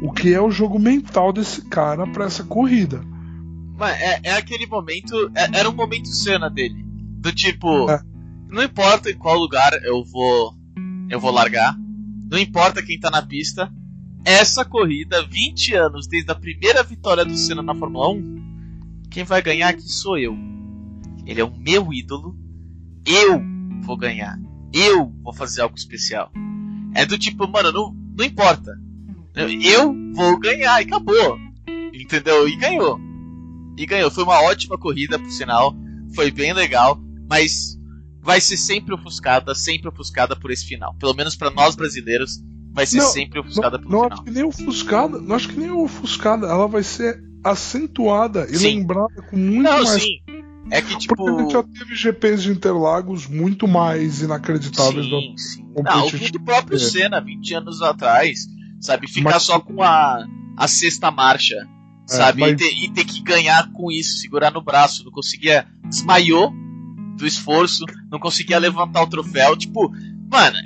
O que é o jogo mental desse cara para essa corrida? Mas é, é aquele momento, é, era um momento cena dele, do tipo, é. Não importa em qual lugar eu vou, eu vou largar, não importa quem tá na pista, essa corrida, vinte anos desde a primeira vitória do Senna na Fórmula um, quem vai ganhar aqui sou eu. Ele é o meu ídolo, eu vou ganhar, eu vou fazer algo especial. É do tipo, mano, não, não importa, eu vou ganhar e acabou, entendeu? E ganhou. E ganhou, foi uma ótima corrida, por sinal, foi bem legal, mas vai ser sempre ofuscada, sempre ofuscada por esse final. Pelo menos pra nós brasileiros, vai ser não, sempre ofuscada não, pelo não final. Acho que nem ofuscada, não acho que nem ofuscada, ela vai ser acentuada e sim. lembrada com muito não, mais... Sim. É que, tipo... Porque a gente já teve G Ps de Interlagos muito mais inacreditáveis. Sim, do... sim. Não, o fim do próprio Senna, vinte anos atrás, sabe, ficar mas... só com a, a sexta marcha. Sabe, é, mas... e, ter, e ter que ganhar com isso, segurar no braço, não conseguia, desmaiou do esforço, não conseguia levantar o troféu, tipo, mano,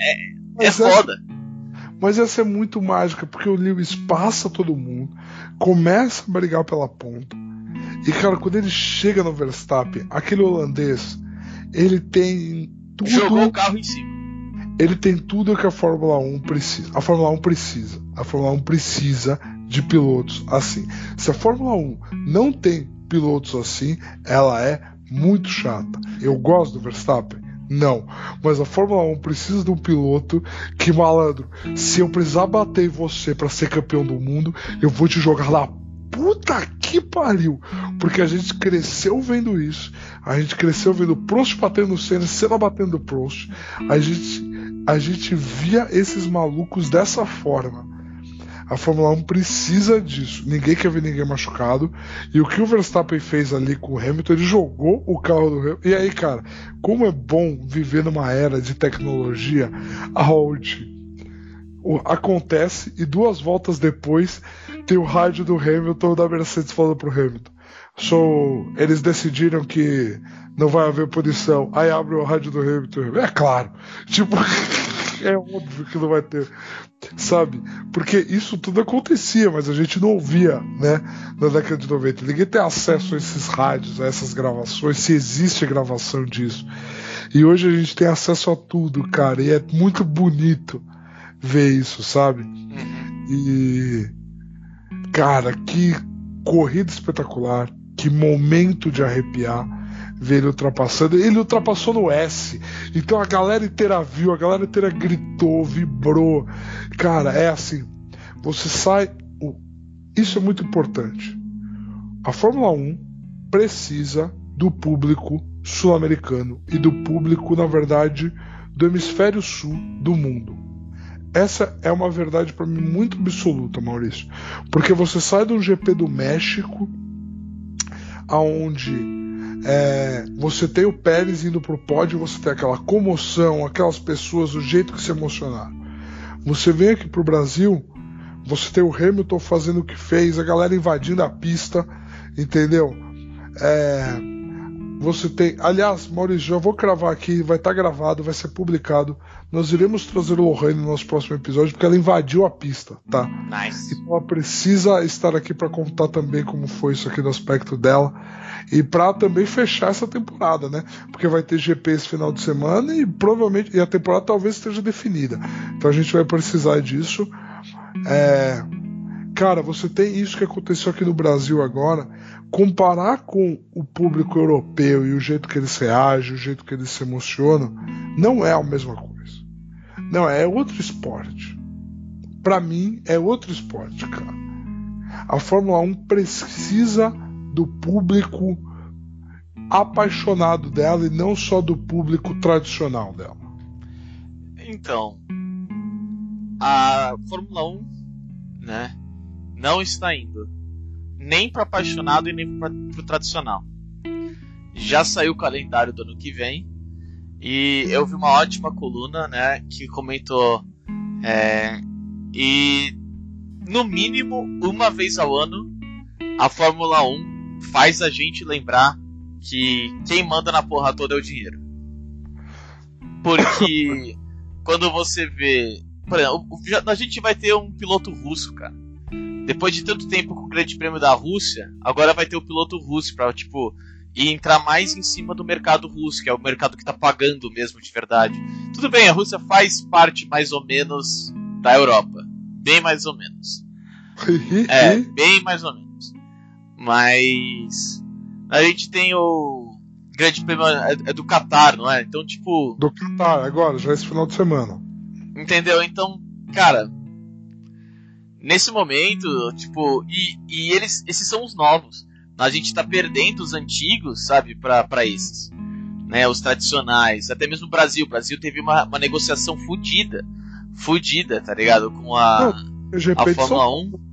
é, é foda. Essa, mas essa é muito mágica, porque o Lewis passa todo mundo, começa a brigar pela ponta, e cara, quando ele chega no Verstappen, aquele holandês, ele tem tudo. Jogou o carro em cima. Ele tem tudo que a Fórmula um precisa. A Fórmula um precisa. A Fórmula um precisa de pilotos assim. Se a Fórmula um não tem pilotos assim, ela é muito chata. Eu gosto do Verstappen? Não. Mas a Fórmula um precisa de um piloto que, malandro, se eu precisar bater em você para ser campeão do mundo, eu vou te jogar lá. Puta que pariu! Porque a gente cresceu vendo isso. A gente cresceu vendo Prost batendo no Senna, Senna batendo no Prost. A gente, a gente via esses malucos dessa forma. A Fórmula um precisa disso. Ninguém quer ver ninguém machucado. E o que o Verstappen fez ali com o Hamilton, ele jogou o carro do Hamilton. E aí, cara, como é bom viver numa era de tecnologia aonde acontece e duas voltas depois tem o rádio do Hamilton da Mercedes falando pro Hamilton. So, eles decidiram que não vai haver punição. Aí abre o rádio do Hamilton. É claro. Tipo... É óbvio que não vai ter, sabe? Porque isso tudo acontecia, mas a gente não ouvia, né? Na década de noventa. Ninguém tem acesso a esses rádios, a essas gravações, se existe gravação disso. E hoje a gente tem acesso a tudo, cara. E é muito bonito ver isso, sabe? E... Cara, que corrida espetacular. Que momento de arrepiar. Ver ele ultrapassando, ele ultrapassou no S, então a galera inteira viu, a galera inteira gritou, vibrou. Cara, é assim, você sai, isso é muito importante. A Fórmula um precisa do público sul-americano e do público, na verdade, do hemisfério sul do mundo. Essa é uma verdade para mim muito absoluta, Maurício, porque você sai do G P do México, aonde É, você tem o Pérez indo pro pódio, você tem aquela comoção, aquelas pessoas, o jeito que se emocionaram. Você vem aqui pro Brasil, você tem o Hamilton fazendo o que fez, a galera invadindo a pista, entendeu? É, você tem, aliás, Maurício, eu vou cravar aqui, vai estar tá gravado, vai ser publicado. Nós iremos trazer o Lohane no nosso próximo episódio, porque ela invadiu a pista, tá? Nice. Então ela precisa estar aqui para contar também como foi isso aqui do aspecto dela. E para também fechar essa temporada, né? Porque vai ter G P esse final de semana e provavelmente... E a temporada talvez esteja definida. Então a gente vai precisar disso. É... Cara, você tem isso que aconteceu aqui no Brasil agora. Comparar com o público europeu e o jeito que eles reagem, o jeito que eles se emocionam, não é a mesma coisa. Não, é outro esporte. Pra mim, é outro esporte, cara. A Fórmula um precisa do público apaixonado dela e não só do público tradicional dela. Então, a Fórmula um, né, não está indo nem para apaixonado e nem para o tradicional. Já saiu o calendário do ano que vem. E eu vi uma ótima coluna, né, que comentou é, e no mínimo uma vez ao ano a Fórmula um faz a gente lembrar que quem manda na porra toda é o dinheiro. Porque quando você vê, por exemplo, a gente vai ter um piloto russo, cara. Depois de tanto tempo com o Grande Prêmio da Rússia, agora vai ter o piloto russo pra, tipo, e entrar mais em cima do mercado russo, que é o mercado que tá pagando mesmo de verdade. Tudo bem, a Rússia faz parte mais ou menos da Europa. Bem mais ou menos. É, bem mais ou menos. Mas a gente tem o Grande Prêmio é do Qatar, não é? Então, tipo... Do Qatar, agora, já esse final de semana. Entendeu? Então, cara, nesse momento, tipo... E, e eles, esses são os novos. A gente tá perdendo os antigos, sabe, pra, pra esses, né, os tradicionais. Até mesmo o Brasil, o Brasil teve uma, uma negociação fodida, fodida, tá ligado, com a, não, a Fórmula São... um.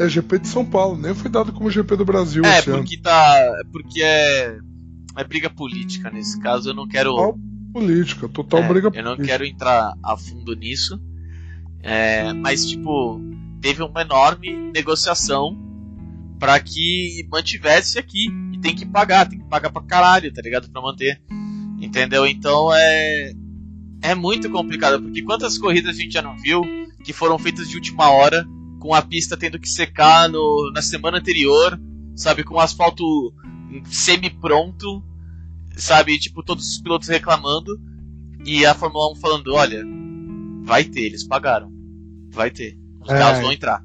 É G P de São Paulo, nem foi dado como G P do Brasil. É, porque ano. tá, porque é, é briga política, nesse caso eu não quero... Total política, total é, briga política. Eu não política. quero entrar a fundo nisso, é, mas, tipo, teve uma enorme negociação pra que mantivesse aqui. E tem que pagar, tem que pagar pra caralho, tá ligado? Pra manter, entendeu? Então é... é muito complicado, porque quantas corridas a gente já não viu que foram feitas de última hora, com a pista tendo que secar no... na semana anterior, sabe? Com o asfalto semi-pronto, sabe? Tipo, todos os pilotos reclamando, e a Fórmula um falando, olha, vai ter, eles pagaram, vai ter, os é. carros vão entrar.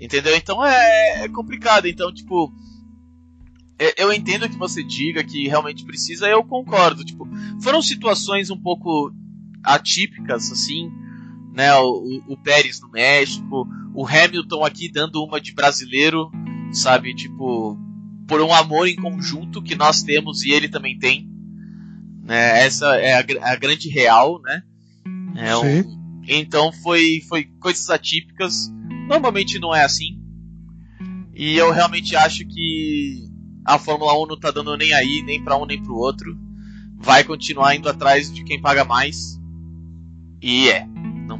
Entendeu? Então é, é complicado. Então, tipo, eu entendo que você diga que realmente precisa, eu concordo. Tipo, foram situações um pouco atípicas, assim, né? O, o Pérez no México, o Hamilton aqui dando uma de brasileiro, sabe? Tipo, por um amor em conjunto que nós temos e ele também tem, né? Essa é a, a grande real, né? É um, Sim. Então foi, foi coisas atípicas. Normalmente não é assim. E eu realmente acho que a Fórmula um não tá dando nem aí, nem pra um nem pro outro. Vai continuar indo atrás de quem paga mais. E é. Não,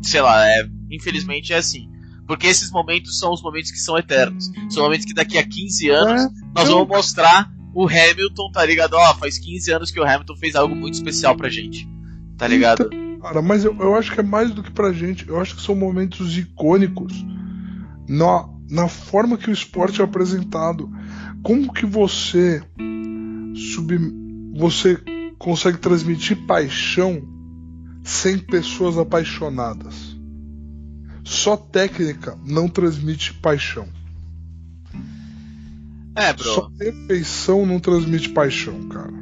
sei lá, é, infelizmente é assim. Porque esses momentos são os momentos que são eternos. São momentos que daqui a quinze anos é, nós vamos mostrar o Hamilton, tá ligado? Ó, faz quinze anos que o Hamilton fez algo muito especial pra gente. Tá ligado? Então... Cara, mas eu, eu acho que é mais do que pra gente. Eu acho que são momentos icônicos na, na forma que o esporte é apresentado. Como que você sub, você consegue transmitir paixão sem pessoas apaixonadas? Só técnica não transmite paixão. É, bro. Só perfeição não transmite paixão, cara.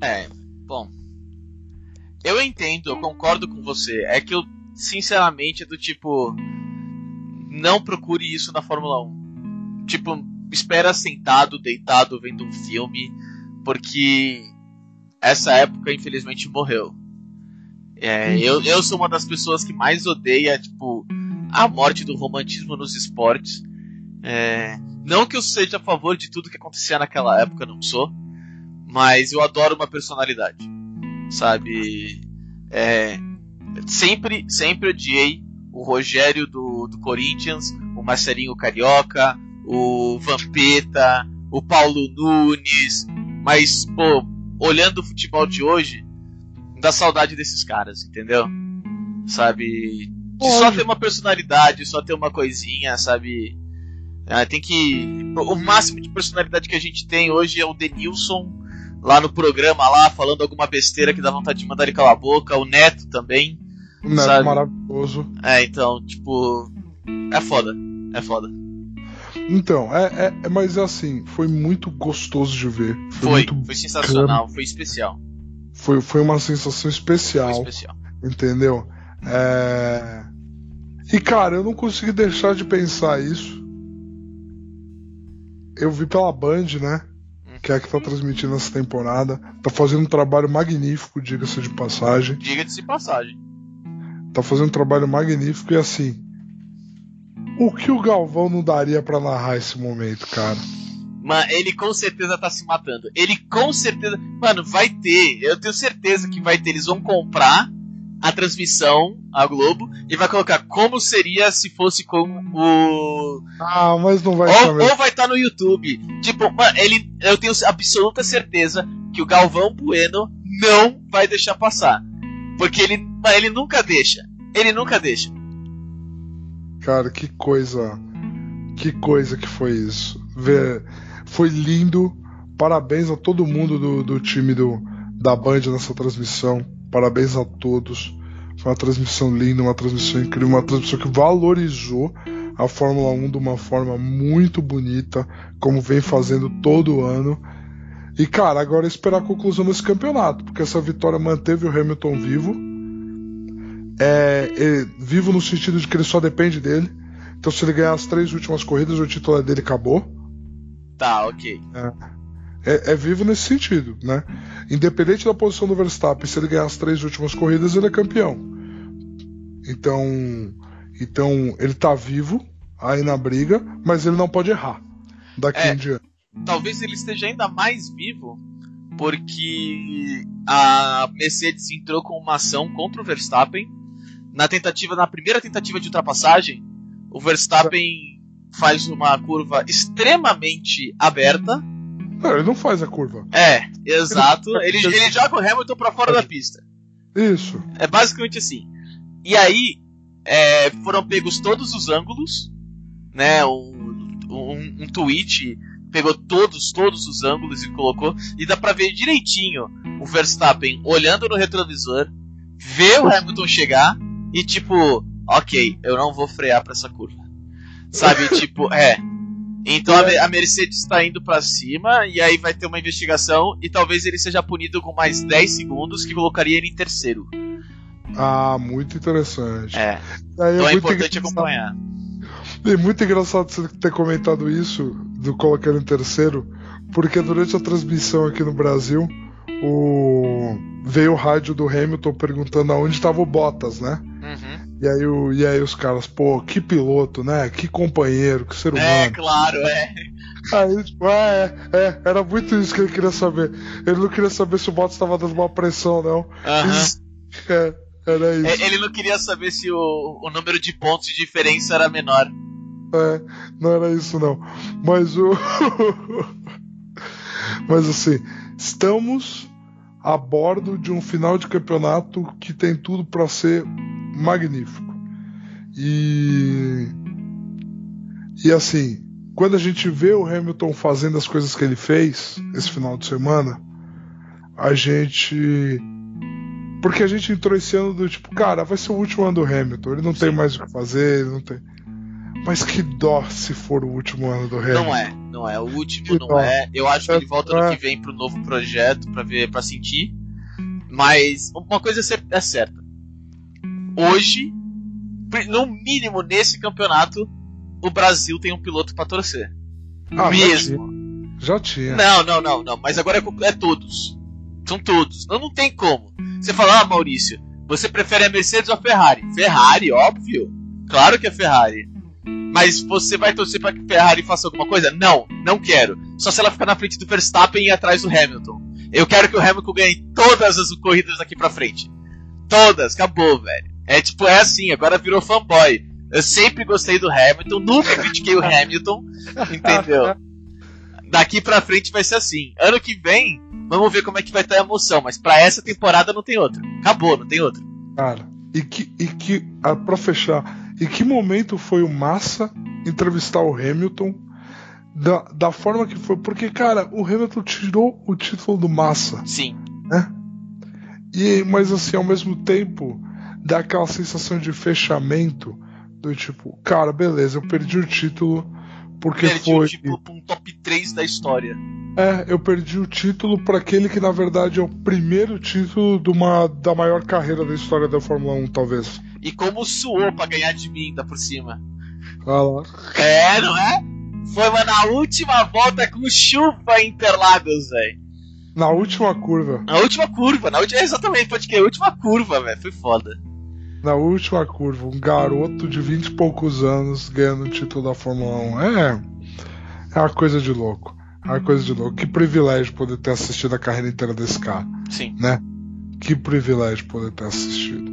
É, bom. Eu entendo, eu concordo com você. É que eu, sinceramente, é do tipo... Não procure isso na Fórmula um. Tipo, espera sentado, deitado, vendo um filme. Porque essa época, infelizmente, morreu. É, eu, eu sou uma das pessoas que mais odeia, tipo... A morte do romantismo nos esportes. É, não que eu seja a favor de tudo que acontecia naquela época, não sou. Mas eu adoro uma personalidade. Sabe, é, sempre, sempre odiei o Rogério do, do Corinthians, o Marcelinho Carioca, o Vampeta, o Paulo Nunes. Mas, pô, olhando o futebol de hoje, dá saudade desses caras, entendeu? Sabe, de só ter uma personalidade, só ter uma coisinha, sabe? Ah, tem que... O máximo de personalidade que a gente tem hoje é o Denilson lá no programa, lá, falando alguma besteira que dá vontade de mandar ele calar a boca. O Neto também. O Neto sabe? Maravilhoso. É, então, tipo... É foda. É foda. Então, é, é, mas é assim, foi muito gostoso de ver. Foi, foi, foi sensacional, bacana. Foi especial. Foi, foi uma sensação especial. Foi especial. Entendeu? É... E, cara, eu não consegui deixar de pensar isso. Eu vi pela Band, né? Que é a que tá transmitindo essa temporada. Tá fazendo um trabalho magnífico, diga-se de passagem. Diga-se de passagem. Tá fazendo um trabalho magnífico. E assim, o que o Galvão não daria pra narrar esse momento, cara? Mano, ele com certeza tá se matando. Ele com certeza... Mano, vai ter. Eu tenho certeza que vai ter. Eles vão comprar a transmissão, a Globo, e vai colocar como seria se fosse com o... Ah, mas não vai estar. Ou, ou vai estar tá no YouTube. Tipo, mano, ele... eu tenho absoluta certeza que o Galvão Bueno não vai deixar passar. Porque ele, ele nunca deixa. Ele nunca deixa. Cara, que coisa... Que coisa que foi isso. Ver... Foi lindo. Parabéns a todo mundo do, do time do, da Band nessa transmissão. Parabéns a todos. Foi uma transmissão linda, uma transmissão incrível, uma transmissão que valorizou a Fórmula um de uma forma muito bonita, como vem fazendo todo ano. E cara, agora é esperar a conclusão desse campeonato, porque essa vitória manteve o Hamilton vivo. É, é, vivo no sentido de que ele só depende dele. Então se ele ganhar as três últimas corridas, o título dele acabou. Tá, ok. É, é, é vivo nesse sentido, né? Independente da posição do Verstappen, se ele ganhar as três últimas corridas, ele é campeão. Então, então ele tá vivo aí na briga, mas ele não pode errar daqui é, em diante. Talvez ele esteja ainda mais vivo porque a Mercedes entrou com uma ação contra o Verstappen na tentativa, na primeira tentativa de ultrapassagem. O Verstappen faz uma curva extremamente aberta. Não, ele não faz a curva. É, exato. Ele, ele joga o Hamilton pra fora da pista. Isso. É basicamente assim. E aí, é, foram pegos todos os ângulos, né? Um, um, um tweet pegou todos, todos os ângulos e colocou. E dá pra ver direitinho o Verstappen olhando no retrovisor, vê o Hamilton chegar e tipo... Ok, eu não vou frear pra essa curva. Sabe, tipo, é. Então a, a Mercedes tá indo pra cima, e aí vai ter uma investigação, e talvez ele seja punido com mais dez segundos, que colocaria ele em terceiro. Ah, muito interessante. É. Aí então é, é importante engraçado. acompanhar. É muito engraçado você ter comentado isso, do colocar ele em terceiro, porque durante a transmissão aqui no Brasil, o... veio o rádio do Hamilton perguntando aonde estava o Bottas, né? Uhum. E aí, o, e aí os caras, pô, que piloto, né? Que companheiro, que ser humano. É, claro, é. Aí, tipo, é, é, era muito isso que ele queria saber. Ele não queria saber se o Bottas estava dando uma pressão, não. Uh-huh. Isso, é, era isso. É, ele não queria saber se o, o número de pontos de diferença era menor. É, não era isso, não. Mas o... Mas assim, estamos a bordo de um final de campeonato que tem tudo para ser... magnífico. E e assim, quando a gente vê o Hamilton fazendo as coisas que ele fez esse final de semana, a gente, porque a gente entrou esse ano do tipo, cara, vai ser o último ano do Hamilton, ele não Sim. tem mais o que fazer, ele não tem. Mas que dó se for o último ano do Hamilton. Não é, não é o último, que não dó. é. Eu acho que ele volta é. ano que vem pro novo projeto para ver, para sentir. Mas uma coisa é certa. Hoje, no mínimo nesse campeonato, o Brasil tem um piloto pra torcer. Ah, mesmo. Já tinha. já tinha. Não, não, não, não. Mas agora é, é todos. São todos. Não, não tem como. Você fala, ah, Maurício, você prefere a Mercedes ou a Ferrari? Ferrari, óbvio. Claro que é Ferrari. Mas você vai torcer pra que a Ferrari faça alguma coisa? Não, não quero. Só se ela ficar na frente do Verstappen e atrás do Hamilton. Eu quero que o Hamilton ganhe todas as corridas daqui pra frente. Todas, acabou, velho. É tipo, é assim, agora virou fanboy. Eu sempre gostei do Hamilton, nunca critiquei o Hamilton, entendeu? Daqui pra frente vai ser assim. Ano que vem, vamos ver como é que vai estar a emoção, mas pra essa temporada não tem outra. Acabou, não tem outra. Cara, e que, e que ah, pra fechar, e que momento foi o Massa entrevistar o Hamilton da, da forma que foi? Porque, cara, o Hamilton tirou o título do Massa. Sim. Né? E, mas assim, ao mesmo tempo... dá aquela sensação de fechamento do tipo, cara, beleza, eu perdi o título porque perdi foi... Perdi o título pra um top três da história. É, eu perdi o título para aquele que na verdade é o primeiro título de uma, da maior carreira da história da Fórmula um, talvez. E como suou pra ganhar de mim, ainda por cima. Ah lá. É, não é? Foi uma, na última volta com chuva em Interlagos, velho. Na última curva. Na última curva, na última... exatamente, pode que a última curva, velho, foi foda. Na última curva, um garoto de vinte e poucos anos ganhando o título da Fórmula um. É, é uma coisa de louco. Uma coisa de louco. Que privilégio poder ter assistido a carreira inteira desse cara. Sim. Né? Que privilégio poder ter assistido.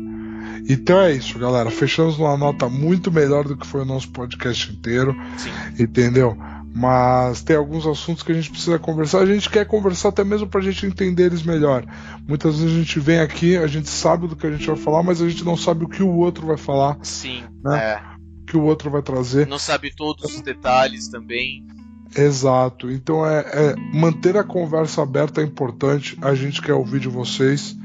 Então é isso, galera. Fechamos numa nota muito melhor do que foi o nosso podcast inteiro. Sim. Entendeu? Mas tem alguns assuntos que a gente precisa conversar. A gente quer conversar até mesmo pra gente entender eles melhor. Muitas vezes a gente vem aqui, a gente sabe do que a gente vai falar, mas a gente não sabe o que o outro vai falar. Sim. Né? É. O que o outro vai trazer. Não sabe todos os detalhes também. Exato. Então é, é manter a conversa aberta é importante. A gente quer ouvir de vocês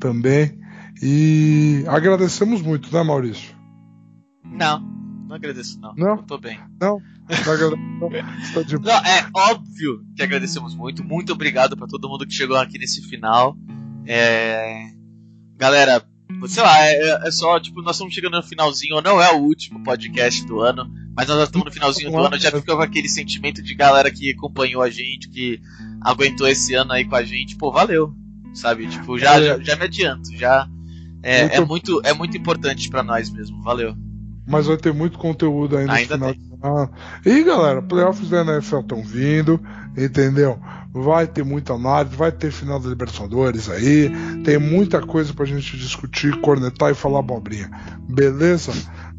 também. E agradecemos muito, né, Maurício? Não, não agradeço não. Não? Eu tô bem. Não? Não, agradeço, não. Tá de... não, é óbvio que agradecemos muito. Muito obrigado pra todo mundo que chegou aqui nesse final. É... Galera, sei lá, é, é só, tipo, nós estamos chegando no finalzinho. Não é o último podcast do ano, mas nós estamos no finalzinho do ano. Já fica com aquele sentimento de galera que acompanhou a gente, que aguentou esse ano aí com a gente. Pô, valeu, sabe? Tipo, já, já, já me adianto, já... É muito... É, muito, é muito importante pra nós mesmo, valeu. Mas vai ter muito conteúdo ainda, ainda no final. Tem. E galera, playoffs da N F L estão vindo, entendeu? Vai ter muita análise, vai ter final da Libertadores aí, tem muita coisa pra gente discutir, cornetar e falar abobrinha. Beleza?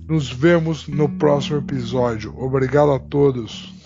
Nos vemos no próximo episódio. Obrigado a todos.